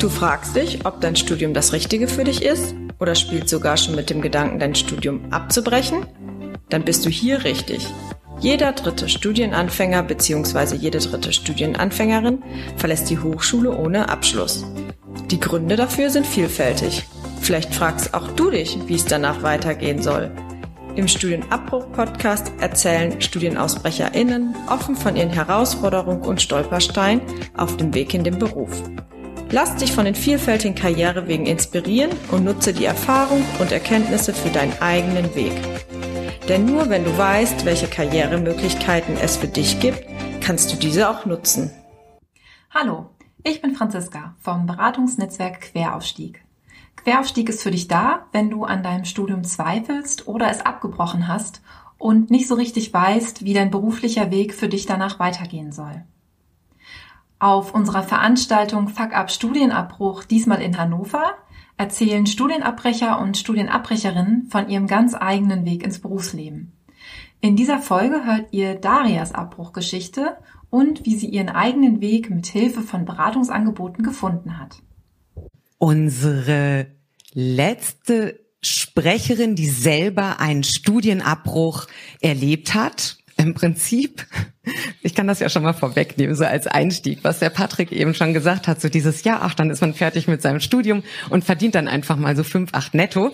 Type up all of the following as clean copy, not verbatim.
Du fragst dich, ob dein Studium das Richtige für dich ist oder spielst sogar schon mit dem Gedanken, dein Studium abzubrechen? Dann bist du hier richtig. Jeder dritte Studienanfänger bzw. jede dritte Studienanfängerin verlässt die Hochschule ohne Abschluss. Die Gründe dafür sind vielfältig. Vielleicht fragst auch du dich, wie es danach weitergehen soll. Im Studienabbruch-Podcast erzählen StudienausbrecherInnen offen von ihren Herausforderungen und Stolpersteinen auf dem Weg in den Beruf. Lass dich von den vielfältigen Karrierewegen inspirieren und nutze die Erfahrung und Erkenntnisse für deinen eigenen Weg. Denn nur wenn du weißt, welche Karrieremöglichkeiten es für dich gibt, kannst du diese auch nutzen. Hallo, ich bin Franziska vom Beratungsnetzwerk Queraufstieg. Queraufstieg ist für dich da, wenn du an deinem Studium zweifelst oder es abgebrochen hast und nicht so richtig weißt, wie dein beruflicher Weg für dich danach weitergehen soll. Auf unserer Veranstaltung Fuck Up Studienabbruch, diesmal in Hannover, erzählen Studienabbrecher und Studienabbrecherinnen von ihrem ganz eigenen Weg ins Berufsleben. In dieser Folge hört ihr Darias Abbruchgeschichte und wie sie ihren eigenen Weg mit Hilfe von Beratungsangeboten gefunden hat. Unsere letzte Sprecherin, die selber einen Studienabbruch erlebt hat, im Prinzip, ich kann das ja schon mal vorwegnehmen, so als Einstieg, was der Patrick eben schon gesagt hat, so dieses Jahr, ach, dann ist man fertig mit seinem Studium und verdient dann einfach mal so 5,8 netto.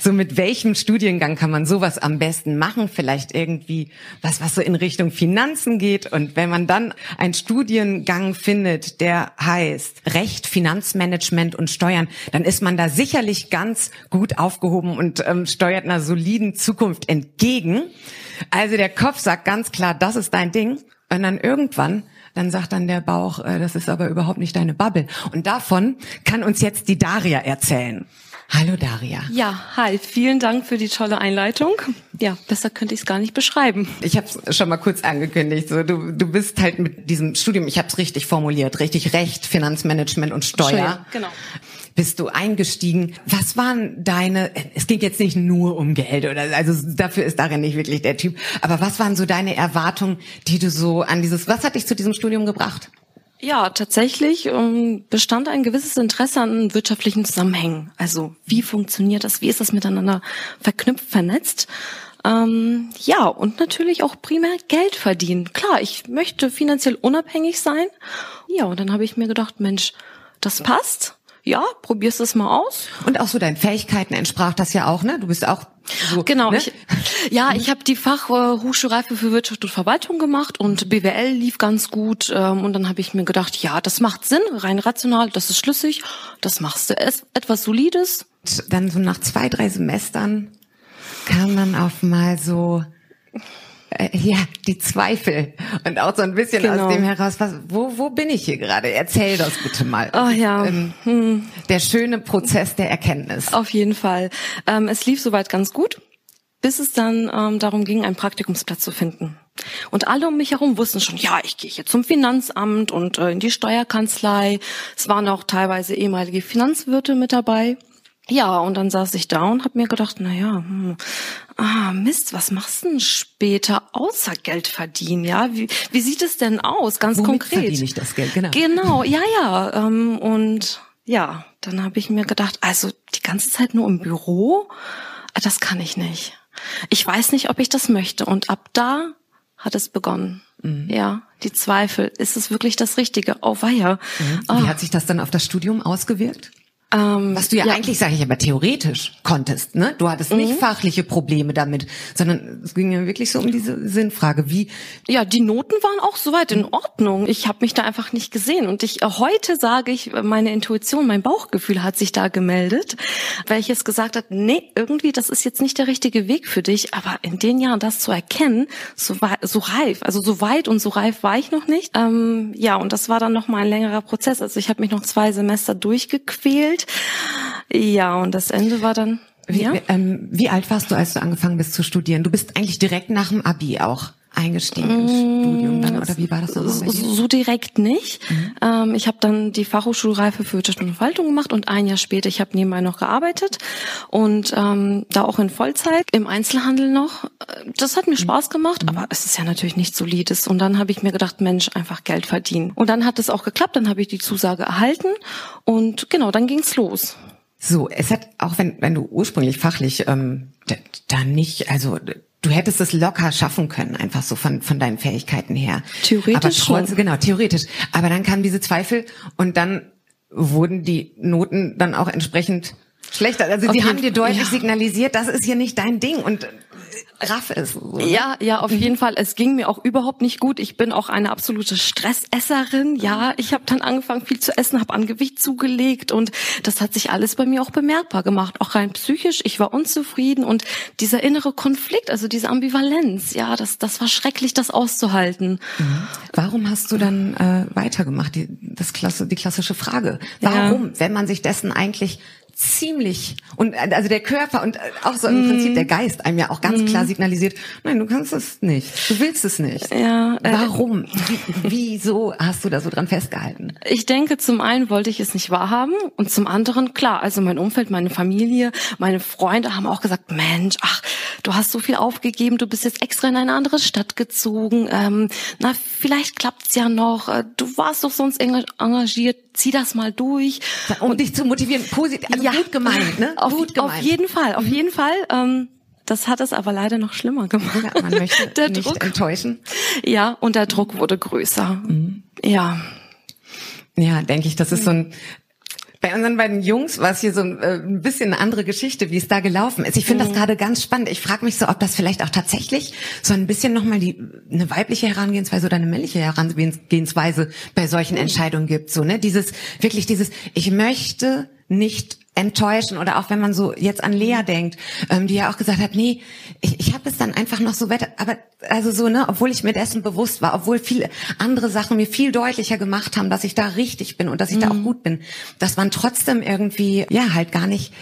So mit welchem Studiengang kann man sowas am besten machen? Vielleicht irgendwie was so in Richtung Finanzen geht. Und wenn man dann einen Studiengang findet, der heißt Recht, Finanzmanagement und Steuern, dann ist man da sicherlich ganz gut aufgehoben und steuert einer soliden Zukunft entgegen. Also der Kopf sagt ganz klar, das ist dein Ding. Und dann irgendwann, dann sagt dann der Bauch, das ist aber überhaupt nicht deine Bubble. Und davon kann uns jetzt die Daria erzählen. Hallo Daria. Ja, hi. Vielen Dank für die tolle Einleitung. Ja, besser könnte ich es gar nicht beschreiben. Ich habe es schon mal kurz angekündigt. So, du bist halt mit diesem Studium, ich habe es richtig formuliert, richtig Recht, Finanzmanagement und Steuer. Genau. Bist du eingestiegen? Was waren deine, es ging jetzt nicht nur um Geld, oder, also dafür ist Darin nicht wirklich der Typ, aber was waren so deine Erwartungen, die du so an dieses, was hat dich zu diesem Studium gebracht? Ja, tatsächlich bestand ein gewisses Interesse an wirtschaftlichen Zusammenhängen. Also wie funktioniert das? Wie ist das miteinander verknüpft, vernetzt? Ja, und natürlich auch primär Geld verdienen. Klar, ich möchte finanziell unabhängig sein. Ja, und dann habe ich mir gedacht, Mensch, das passt. Ja, probierst es mal aus. Und auch so deinen Fähigkeiten entsprach das ja auch, ne? Du bist auch so, genau, ne? Ich habe die Fachhochschulreife für Wirtschaft und Verwaltung gemacht und BWL lief ganz gut. Und dann habe ich mir gedacht, ja, das macht Sinn, rein rational, das ist schlüssig, das machst du, etwas Solides. Und dann so nach 2-3 Semestern kam dann auf mal so... ja, die Zweifel und auch so ein bisschen aus dem heraus, wo bin ich hier gerade? Erzähl das bitte mal. Oh ja. Der schöne Prozess der Erkenntnis. Auf jeden Fall. Es lief soweit ganz gut, bis es dann darum ging, einen Praktikumsplatz zu finden. Und alle um mich herum wussten schon, ja, ich gehe hier zum Finanzamt und in die Steuerkanzlei. Es waren auch teilweise ehemalige Finanzwirte mit dabei. Ja, und dann saß ich da und habe mir gedacht, was machst du denn später außer Geld verdienen? Ja, wie sieht es denn aus, ganz konkret? Womit verdiene ich das Geld, genau. Genau, ja. Und ja, dann habe ich mir gedacht, also die ganze Zeit nur im Büro, das kann ich nicht. Ich weiß nicht, ob ich das möchte. Und ab da hat es begonnen. Mhm. Ja, die Zweifel, ist es wirklich das Richtige? Oh weia. Mhm. Wie hat sich das dann auf das Studium ausgewirkt? Was du ja eigentlich, sage ich aber, theoretisch konntest, ne? Du hattest nicht fachliche Probleme damit, sondern es ging ja wirklich so um diese Sinnfrage, wie... Ja, die Noten waren auch soweit in Ordnung. Ich habe mich da einfach nicht gesehen. Und heute sage ich, meine Intuition, mein Bauchgefühl hat sich da gemeldet, weil ich es gesagt hat, nee, irgendwie, das ist jetzt nicht der richtige Weg für dich. Aber in den Jahren das zu erkennen, so weit und so reif war ich noch nicht. Und das war dann nochmal ein längerer Prozess. Also ich habe mich noch 2 Semester durchgequält. Ja, und das Ende war dann... Wie alt warst du, als du angefangen bist zu studieren? Du bist eigentlich direkt nach dem Abi auch eingestiegen ins Studium dann, oder wie war das dann? So direkt nicht. Ich habe dann die Fachhochschulreife für Wirtschaft und Verwaltung gemacht und ein Jahr später, ich habe nebenbei noch gearbeitet und da auch in Vollzeit, im Einzelhandel noch. Das hat mir Spaß gemacht, aber es ist ja natürlich nichts Solides. Und dann habe ich mir gedacht, Mensch, einfach Geld verdienen. Und dann hat es auch geklappt, dann habe ich die Zusage erhalten und genau, dann ging's los. So, es hat, auch wenn du ursprünglich fachlich da nicht, also du hättest es locker schaffen können, einfach so von deinen Fähigkeiten her. Theoretisch schon. Genau, theoretisch. Aber dann kamen diese Zweifel und dann wurden die Noten dann auch entsprechend schlechter. Also okay, die haben dir deutlich signalisiert, das ist hier nicht dein Ding und raff ist. Oder? Ja, auf jeden Fall. Es ging mir auch überhaupt nicht gut. Ich bin auch eine absolute Stressesserin. Ja, ich habe dann angefangen, viel zu essen, habe an Gewicht zugelegt und das hat sich alles bei mir auch bemerkbar gemacht. Auch rein psychisch. Ich war unzufrieden und dieser innere Konflikt, also diese Ambivalenz, ja, das war schrecklich, das auszuhalten. Mhm. Warum hast du dann weitergemacht? Die klassische Frage. Warum, wenn man sich dessen eigentlich ziemlich, und also der Körper und auch so im Prinzip der Geist einem ja auch ganz klar signalisiert, nein, du kannst es nicht, du willst es nicht. Ja, warum? Wieso hast du da so dran festgehalten? Ich denke, zum einen wollte ich es nicht wahrhaben und zum anderen, klar, also mein Umfeld, meine Familie, meine Freunde haben auch gesagt, Mensch, ach, du hast so viel aufgegeben, du bist jetzt extra in eine andere Stadt gezogen, na, vielleicht klappt's ja noch, du warst doch sonst engagiert, zieh das mal durch. Um dich zu motivieren, positiv, also gut gemeint, ne? Gut gemeint. Auf jeden Fall. Das hat es aber leider noch schlimmer gemacht. Ja, man möchte der nicht Druck enttäuschen. Ja, und der Druck wurde größer. Mhm. Ja. Ja, denke ich, das ist so ein, bei unseren beiden Jungs war es hier so ein bisschen eine andere Geschichte, wie es da gelaufen ist. Ich finde das gerade ganz spannend. Ich frage mich so, ob das vielleicht auch tatsächlich so ein bisschen nochmal eine weibliche Herangehensweise oder eine männliche Herangehensweise bei solchen Entscheidungen gibt. So, ne? Dieses, ich möchte nicht enttäuschen, oder auch wenn man so jetzt an Lea denkt, die ja auch gesagt hat, nee, ich habe es dann einfach noch so weiter, aber also so, ne, obwohl ich mir dessen bewusst war, obwohl viele andere Sachen mir viel deutlicher gemacht haben, dass ich da richtig bin und dass ich da auch gut bin, dass man trotzdem irgendwie, ja, halt gar nicht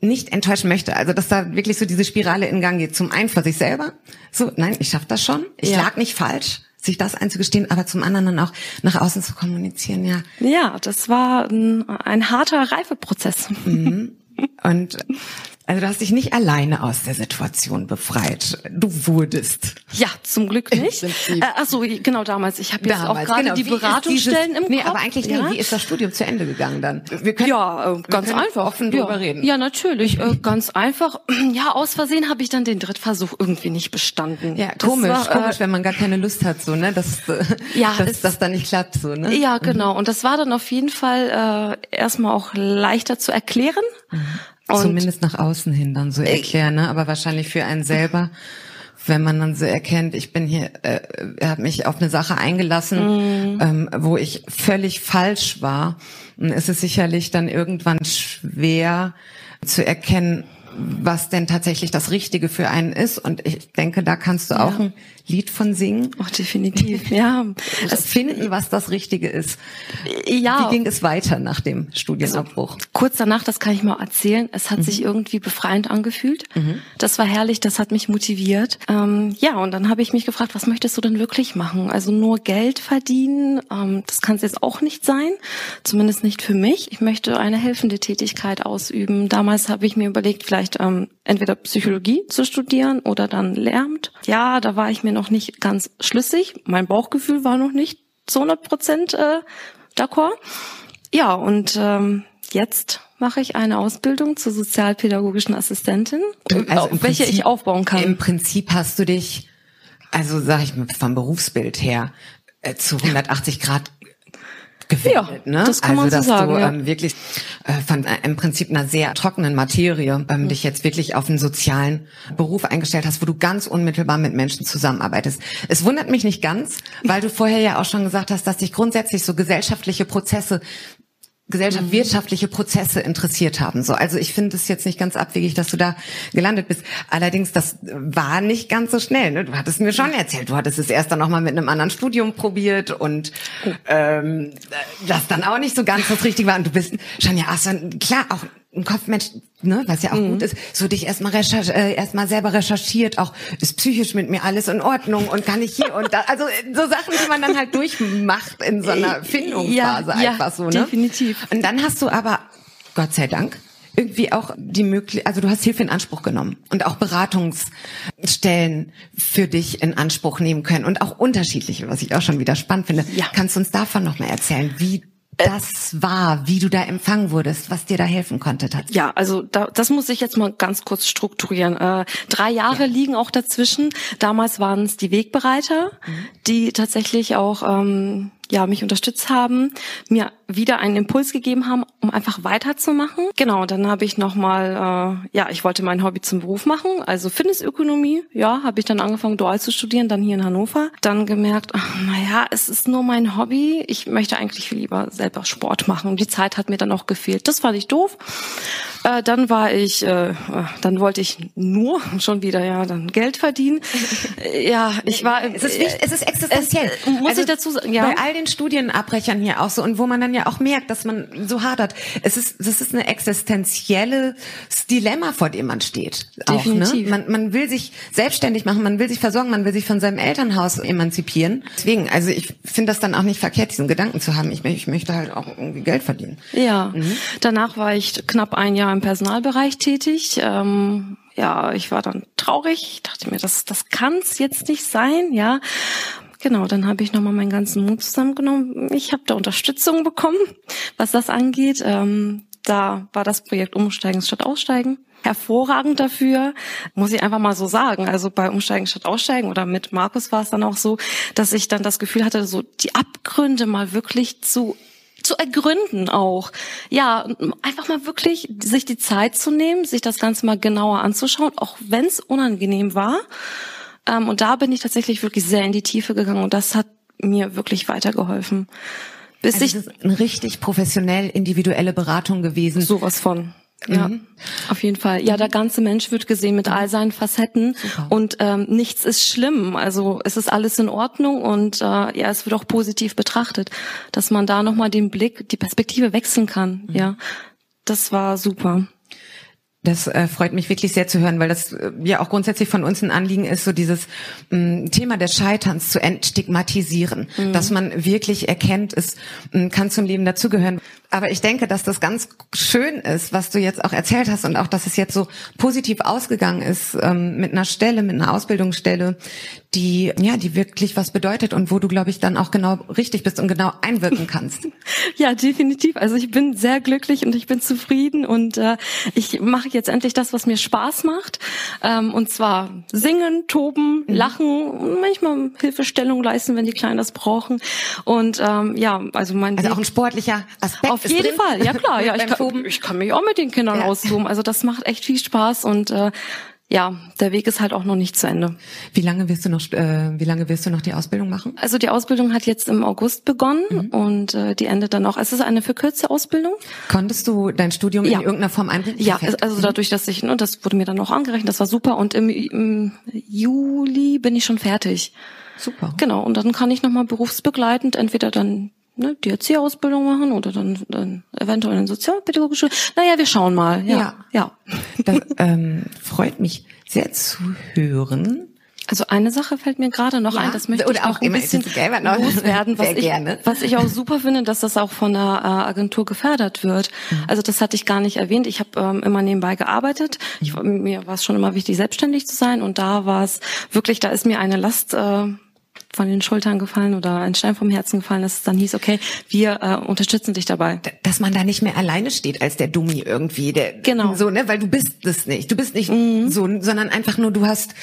enttäuschen möchte, also dass da wirklich so diese Spirale in Gang geht, zum einen vor sich selber, so, nein, ich schaffe das schon, ich lag nicht falsch, sich das einzugestehen, aber zum anderen dann auch nach außen zu kommunizieren, ja. Ja, das war ein harter Reifeprozess. Mhm. Und also du hast dich nicht alleine aus der Situation befreit. Du wurdest. Ja, zum Glück nicht. Achso, genau, damals. Ich habe jetzt auch gerade die Beratungsstellen im Kopf. Nee, aber eigentlich nicht. Wie ist das Studium zu Ende gegangen dann? Wir können ganz einfach offen drüber reden. Ja, natürlich. Ganz einfach. Ja, aus Versehen habe ich dann den Drittversuch irgendwie nicht bestanden. Ja, komisch, wenn man gar keine Lust hat, so, ne, dass das dann nicht klappt, so, ne? Ja, genau. Und das war dann auf jeden Fall erstmal auch leichter zu erklären. Mhm. Und zumindest nach außen hin dann so erklären, ne? Aber wahrscheinlich für einen selber, wenn man dann so erkennt, ich bin hier, habe mich auf eine Sache eingelassen, wo ich völlig falsch war, und es ist sicherlich dann irgendwann schwer zu erkennen, was denn tatsächlich das Richtige für einen ist. Und ich denke, da kannst du auch ein Lied von singen. Oh, definitiv, ja. Das Finden, was das Richtige ist. Ja. Wie ging es weiter nach dem Studienabbruch? Also, kurz danach, das kann ich mal erzählen, es hat sich irgendwie befreiend angefühlt. Mhm. Das war herrlich, das hat mich motiviert. Und dann habe ich mich gefragt, was möchtest du denn wirklich machen? Also nur Geld verdienen, das kann es jetzt auch nicht sein. Zumindest nicht für mich. Ich möchte eine helfende Tätigkeit ausüben. Damals habe ich mir überlegt, vielleicht entweder Psychologie zu studieren oder dann Lehramt. Ja, da war ich mir noch nicht ganz schlüssig. Mein Bauchgefühl war noch nicht zu 100% d'accord. Ja, und jetzt mache ich eine Ausbildung zur sozialpädagogischen Assistentin, also welche ich aufbauen kann. Im Prinzip hast du dich, also sag ich mal, vom Berufsbild her zu 180 Grad gewendet, ja, ne? Das kann man so sagen. Also, dass du wirklich von im Prinzip einer sehr trockenen Materie dich jetzt wirklich auf einen sozialen Beruf eingestellt hast, wo du ganz unmittelbar mit Menschen zusammenarbeitest. Es wundert mich nicht ganz, weil du vorher ja auch schon gesagt hast, dass dich grundsätzlich so wirtschaftliche Prozesse interessiert haben. So, also ich finde es jetzt nicht ganz abwegig, dass du da gelandet bist. Allerdings, das war nicht ganz so schnell. Ne? Du hattest mir schon erzählt, du hattest es erst dann nochmal mit einem anderen Studium probiert und das dann auch nicht so ganz das Richtige war. Und du bist schon, klar, auch im Kopf, Mensch, ne, was ja auch gut ist, so dich erstmal selber recherchiert, auch ist psychisch mit mir alles in Ordnung und kann ich hier und da, also so Sachen, die man dann halt durchmacht in so einer Findungsphase, ja, einfach so, ne? Definitiv. Und dann hast du aber, Gott sei Dank, irgendwie auch die Möglichkeit, also du hast Hilfe in Anspruch genommen und auch Beratungsstellen für dich in Anspruch nehmen können und auch unterschiedliche, was ich auch schon wieder spannend finde. Ja. Kannst du uns davon noch mal erzählen, wie das war, wie du da empfangen wurdest, was dir da helfen konnte tatsächlich? Ja, also das muss ich jetzt mal ganz kurz strukturieren. 3 Jahre liegen auch dazwischen. Damals waren es die Wegbereiter, die tatsächlich auch mich unterstützt haben, mir wieder einen Impuls gegeben haben, um einfach weiterzumachen. Genau, dann habe ich nochmal, ich wollte mein Hobby zum Beruf machen, also Fitnessökonomie, habe ich dann angefangen, dual zu studieren, dann hier in Hannover. Dann gemerkt, es ist nur mein Hobby, ich möchte eigentlich viel lieber selber Sport machen. Die Zeit hat mir dann auch gefehlt, das fand ich doof. Dann wollte ich nur schon wieder dann Geld verdienen. Ja, ich war... Es ist existenziell. Ich dazu sagen, ja. Bei all den Studienabbrechern hier auch so und wo man dann ja auch merkt, dass man so hadert. Das ist eine existenzielles Dilemma, vor dem man steht. Definitiv. Auch, ne? Man will sich selbstständig machen, man will sich versorgen, man will sich von seinem Elternhaus emanzipieren. Deswegen, also ich finde das dann auch nicht verkehrt, diesen Gedanken zu haben. Ich möchte halt auch irgendwie Geld verdienen. Ja. Mhm. Danach war ich knapp ein Jahr im Personalbereich tätig. Ich war dann traurig. Ich dachte mir, das kann's jetzt nicht sein, ja. Genau, dann habe ich nochmal meinen ganzen Mut zusammengenommen. Ich habe da Unterstützung bekommen, was das angeht. Da war das Projekt Umsteigen statt Aussteigen hervorragend dafür, muss ich einfach mal so sagen. Also bei Umsteigen statt Aussteigen oder mit Markus war es dann auch so, dass ich dann das Gefühl hatte, so die Abgründe mal wirklich zu ergründen auch. Ja, einfach mal wirklich sich die Zeit zu nehmen, sich das Ganze mal genauer anzuschauen, auch wenn es unangenehm war. Und da bin ich tatsächlich wirklich sehr in die Tiefe gegangen und das hat mir wirklich weitergeholfen. Das ist eine richtig professionell individuelle Beratung gewesen. Sowas von. Ja, auf jeden Fall. Ja, der ganze Mensch wird gesehen mit all seinen Facetten. Super. Und nichts ist schlimm. Also es ist alles in Ordnung und es wird auch positiv betrachtet, dass man da nochmal den Blick, die Perspektive wechseln kann. Ja, das war super. Das freut mich wirklich sehr zu hören, weil das auch grundsätzlich von uns ein Anliegen ist, so dieses Thema des Scheiterns zu entstigmatisieren, dass man wirklich erkennt, es kann zum Leben dazugehören. Aber ich denke, dass das ganz schön ist, was du jetzt auch erzählt hast und auch, dass es jetzt so positiv ausgegangen ist mit einer Ausbildungsstelle, die wirklich was bedeutet und wo du, glaube ich, dann auch genau richtig bist und genau einwirken kannst. Ja, definitiv. Also ich bin sehr glücklich und ich bin zufrieden und ich mache jetzt endlich das, was mir Spaß macht, und zwar singen, toben, lachen, manchmal Hilfestellung leisten, wenn die Kleinen das brauchen. Und also mein Weg, auch ein sportlicher Aspekt. Auf jeden Fall, ja klar, ja, ich kann mich auch mit den Kindern austoben. Also das macht echt viel Spaß und der Weg ist halt auch noch nicht zu Ende. Wie lange wirst du noch die Ausbildung machen? Also die Ausbildung hat jetzt im August begonnen und die endet dann auch. Es ist eine verkürzte Ausbildung. Konntest du dein Studium in irgendeiner Form einbringen? Ja, also dadurch, dass ich, und das wurde mir dann auch angerechnet, das war super. Und im Juli bin ich schon fertig. Super. Genau, und dann kann ich nochmal berufsbegleitend entweder dann die Erzieherausbildung machen oder dann eventuell eine sozialpädagogische. Wir schauen mal. Ja. Das freut mich sehr zu hören. Also eine Sache fällt mir gerade noch ein, das möchte ich auch ein bisschen loswerden, was ich auch super finde, dass das auch von der Agentur gefördert wird. Also das hatte ich gar nicht erwähnt. Ich habe immer nebenbei gearbeitet. Mir war es schon immer wichtig, selbstständig zu sein. Und da war es wirklich, da ist mir eine Last von den Schultern gefallen oder ein Stein vom Herzen gefallen, dass es dann hieß, okay, wir unterstützen dich dabei. Dass man da nicht mehr alleine steht als der Dummi irgendwie. Genau. So, ne? Weil du bist es nicht. Du bist nicht so, sondern einfach nur, du warst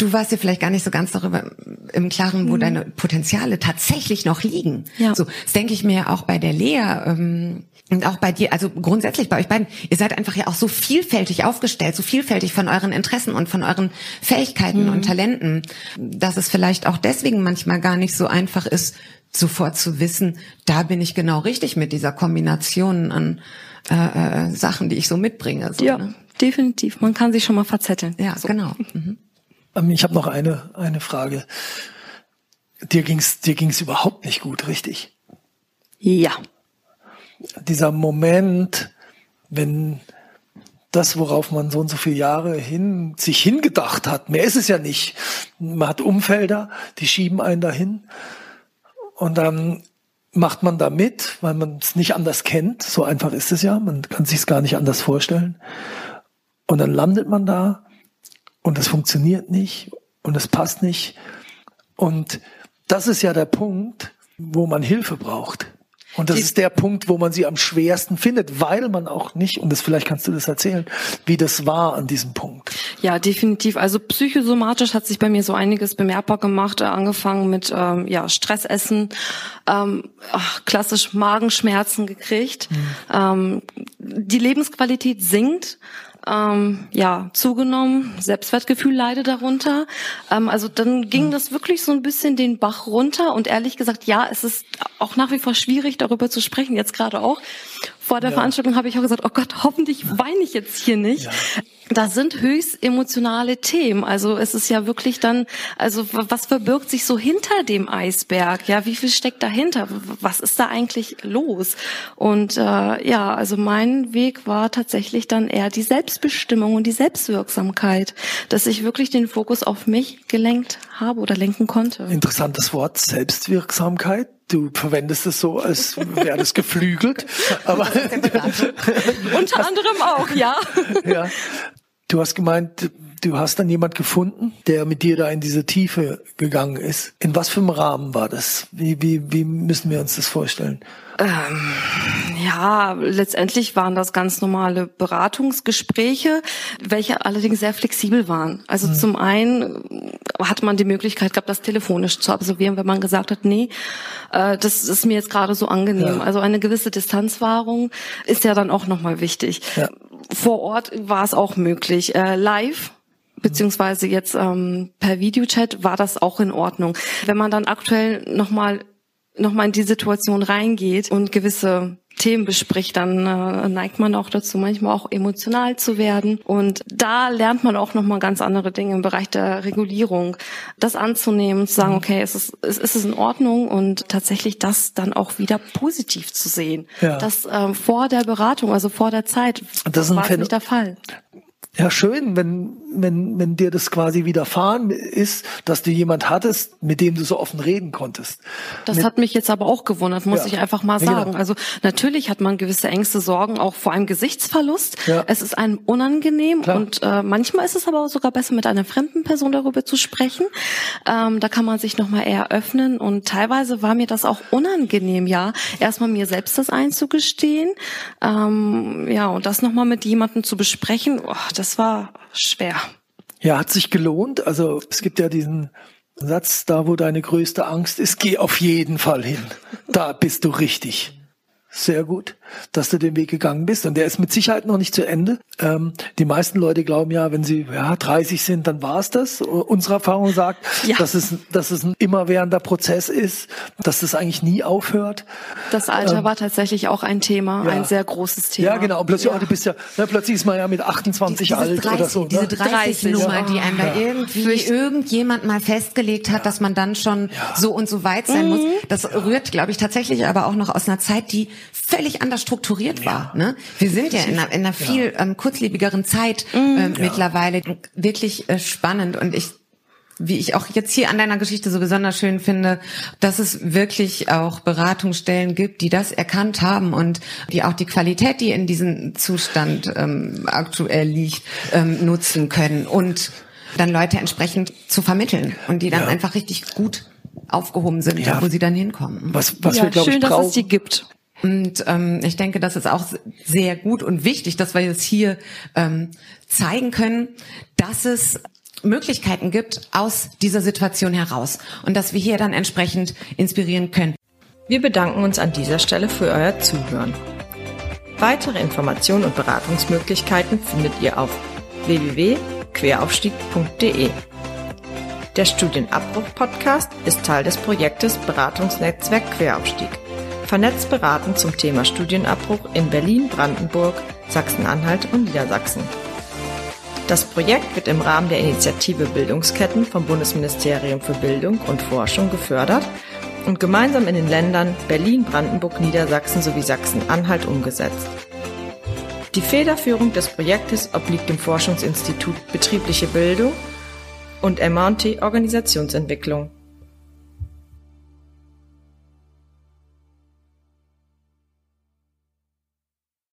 dir vielleicht gar nicht so ganz darüber im Klaren, wo deine Potenziale tatsächlich noch liegen. Ja. So, das denke ich mir auch bei der Lea und auch bei dir, also grundsätzlich bei euch beiden, ihr seid einfach ja auch so vielfältig aufgestellt, so vielfältig von euren Interessen und von euren Fähigkeiten und Talenten, dass es vielleicht auch deswegen manchmal gar nicht so einfach ist, sofort zu wissen, da bin ich genau richtig mit dieser Kombination an Sachen, die ich so mitbringe. So, ja, ne? Definitiv. Man kann sich schon mal verzetteln. Ja, so. Genau. Mhm. Ich habe noch eine Frage. Dir ging's überhaupt nicht gut, richtig? Ja. Dieser Moment, wenn das, worauf man so und so viele Jahre sich hingedacht hat. Mehr ist es ja nicht. Man hat Umfelder, die schieben einen dahin. Und dann macht man da mit, weil man es nicht anders kennt. So einfach ist es ja. Man kann sich es gar nicht anders vorstellen. Und dann landet man da und es funktioniert nicht und es passt nicht. Und das ist ja der Punkt, wo man Hilfe braucht. Und das ist der Punkt, wo man sie am schwersten findet, weil man auch nicht, und das vielleicht kannst du das erzählen, wie das war an diesem Punkt. Ja, definitiv. Also psychosomatisch hat sich bei mir so einiges bemerkbar gemacht, angefangen mit Stressessen, klassisch Magenschmerzen gekriegt. Die Lebensqualität sinkt. Zugenommen, Selbstwertgefühl leidet darunter. Also dann ging das wirklich so ein bisschen den Bach runter und ehrlich gesagt, ja, es ist auch nach wie vor schwierig, darüber zu sprechen, jetzt gerade auch. Vor der Veranstaltung habe ich auch gesagt, oh Gott, hoffentlich weine ich jetzt hier nicht. Ja. Das sind höchst emotionale Themen. Also es ist ja wirklich dann, also was verbirgt sich so hinter dem Eisberg? Ja, wie viel steckt dahinter? Was ist da eigentlich los? Und also mein Weg war tatsächlich dann eher die Selbstbestimmung und die Selbstwirksamkeit, dass ich wirklich den Fokus auf mich gelenkt habe oder lenken konnte. Interessantes Wort, Selbstwirksamkeit. Du verwendest es so, als wäre das geflügelt. Aber unter anderem auch, ja. Ja. Du hast gemeint, du hast dann jemand gefunden, der mit dir da in diese Tiefe gegangen ist. In was für einem Rahmen war das? Wie müssen wir uns das vorstellen? Letztendlich waren das ganz normale Beratungsgespräche, welche allerdings sehr flexibel waren. Also zum einen hat man die Möglichkeit gehabt, das telefonisch zu absolvieren, wenn man gesagt hat, nee, das ist mir jetzt gerade so angenehm. Ja. Also eine gewisse Distanzwahrung ist ja dann auch nochmal wichtig. Ja. Vor Ort war es auch möglich. Live, beziehungsweise jetzt per Videochat, war das auch in Ordnung. Wenn man dann aktuell nochmal in die Situation reingeht und gewisse Themen bespricht, dann neigt man auch dazu, manchmal auch emotional zu werden. Und da lernt man auch nochmal ganz andere Dinge im Bereich der Regulierung. Das anzunehmen, zu sagen, okay, es ist in Ordnung und tatsächlich das dann auch wieder positiv zu sehen. Ja. Das vor der Beratung, also vor der Zeit, das war nicht der Fall. Ja, schön, wenn dir das quasi widerfahren ist, dass du jemand hattest, mit dem du so offen reden konntest. Das hat mich jetzt aber auch gewundert, muss ich einfach mal sagen. Genau. Also natürlich hat man gewisse Ängste, Sorgen, auch vor einem Gesichtsverlust. Ja. Es ist einem unangenehm und manchmal ist es aber sogar besser, mit einer fremden Person darüber zu sprechen. Da kann man sich nochmal eher öffnen und teilweise war mir das auch unangenehm, erstmal mir selbst das einzugestehen, und das nochmal mit jemandem zu besprechen, das war schwer. Ja, hat sich gelohnt. Also es gibt ja diesen Satz, da wo deine größte Angst ist, geh auf jeden Fall hin. Da bist du richtig. Sehr gut, dass du den Weg gegangen bist. Und der ist mit Sicherheit noch nicht zu Ende. Die meisten Leute glauben ja, wenn sie 30 sind, dann war es das. Unsere Erfahrung sagt, dass es ein immerwährender Prozess ist, dass das eigentlich nie aufhört. Das Alter war tatsächlich auch ein Thema, ein sehr großes Thema. Ja, genau. Und plötzlich, plötzlich ist man ja mit 28 alt 30, oder so. Ne? Diese 30-Nummer, die einem da irgendjemand mal festgelegt hat, dass man dann schon so und so weit sein muss. Das rührt, glaube ich, tatsächlich aber auch noch aus einer Zeit, die völlig anders strukturiert war. Ne? Wir sind ja in einer viel kurzlebigeren Zeit mittlerweile. Wirklich spannend. Und wie ich auch jetzt hier an deiner Geschichte so besonders schön finde, dass es wirklich auch Beratungsstellen gibt, die das erkannt haben und die auch die Qualität, die in diesem Zustand aktuell liegt, nutzen können und dann Leute entsprechend zu vermitteln und die dann einfach richtig gut aufgehoben sind, wo sie dann hinkommen. Was wir, glaube ich, brauchen. Schön, dass es die gibt. Und ich denke, das ist auch sehr gut und wichtig, dass wir jetzt hier zeigen können, dass es Möglichkeiten gibt aus dieser Situation heraus und dass wir hier dann entsprechend inspirieren können. Wir bedanken uns an dieser Stelle für euer Zuhören. Weitere Informationen und Beratungsmöglichkeiten findet ihr auf www.queraufstieg.de. Der Studienabbruch-Podcast ist Teil des Projektes Beratungsnetzwerk Queraufstieg. Vernetzt beraten zum Thema Studienabbruch in Berlin, Brandenburg, Sachsen-Anhalt und Niedersachsen. Das Projekt wird im Rahmen der Initiative Bildungsketten vom Bundesministerium für Bildung und Forschung gefördert und gemeinsam in den Ländern Berlin, Brandenburg, Niedersachsen sowie Sachsen-Anhalt umgesetzt. Die Federführung des Projektes obliegt dem Forschungsinstitut Betriebliche Bildung und M&T Organisationsentwicklung.